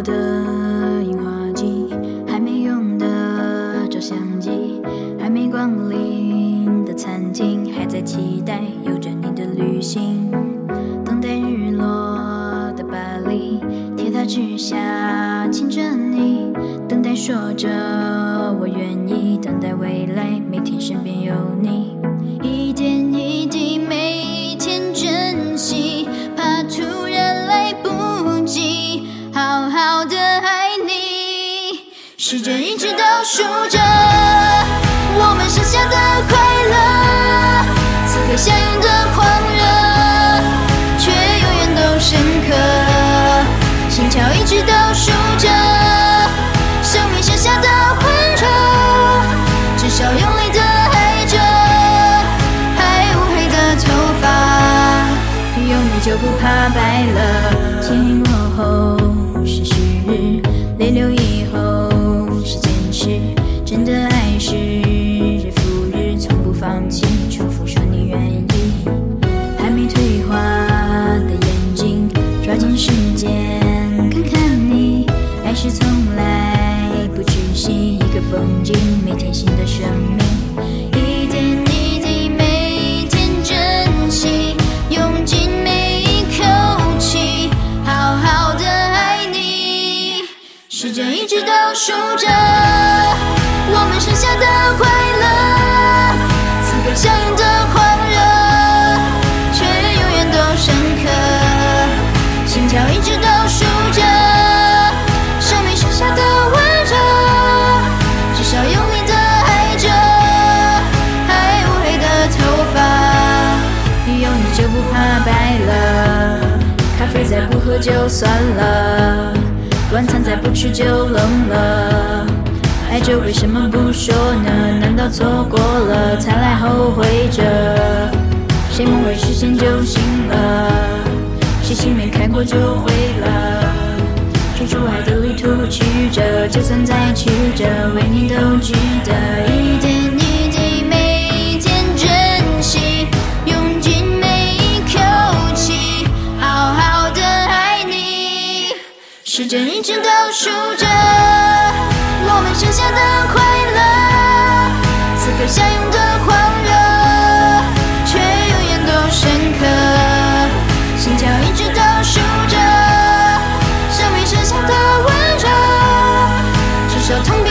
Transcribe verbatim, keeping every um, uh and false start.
旧的樱花季，还没用的照相机，还没光临的餐厅，还在期待有着你的旅行。等待日落的巴黎，铁塔之下亲着你，等待说着我愿意，等待未来每天身边有你，一点一滴每一天珍惜，怕突然来不及好好的爱你，试着一直倒数着我们剩下的快乐，此刻相拥的狂热却永远都深刻，心跳一直倒数着生命剩下的温热，至少用力的爱着还乌黑的头发，有你就不怕白了。天落后是旭日，泪流以后是坚持，真的爱是日复日，从不放弃，重复说你愿意。还没退化的眼睛，抓紧时间看看你，爱是从来不只是一个风景，每天新的生命，一点一滴每一天珍惜，用尽每一口气好好的爱你，试着一直倒数着我们剩下的快乐，此刻相拥的狂热却永远都深刻，心跳一直倒数着生命剩下的温，至少用力的爱着还乌黑的头发，有你就不怕白了。咖啡再不喝就算了，晚餐再不吃就冷了，爱着为什么不说呢？难道错过了才来后悔着？谁梦未实现就醒了，谁心没开过就毁了，追逐爱的旅途曲折，就算再曲折为你都值得，一点一滴每一天珍惜，用尽每一口气好好的爱你，试着一直倒数着我们剩下的快乐，此刻相拥的狂热却永远都深刻，心跳一直倒数着生命剩下的温热，至少痛。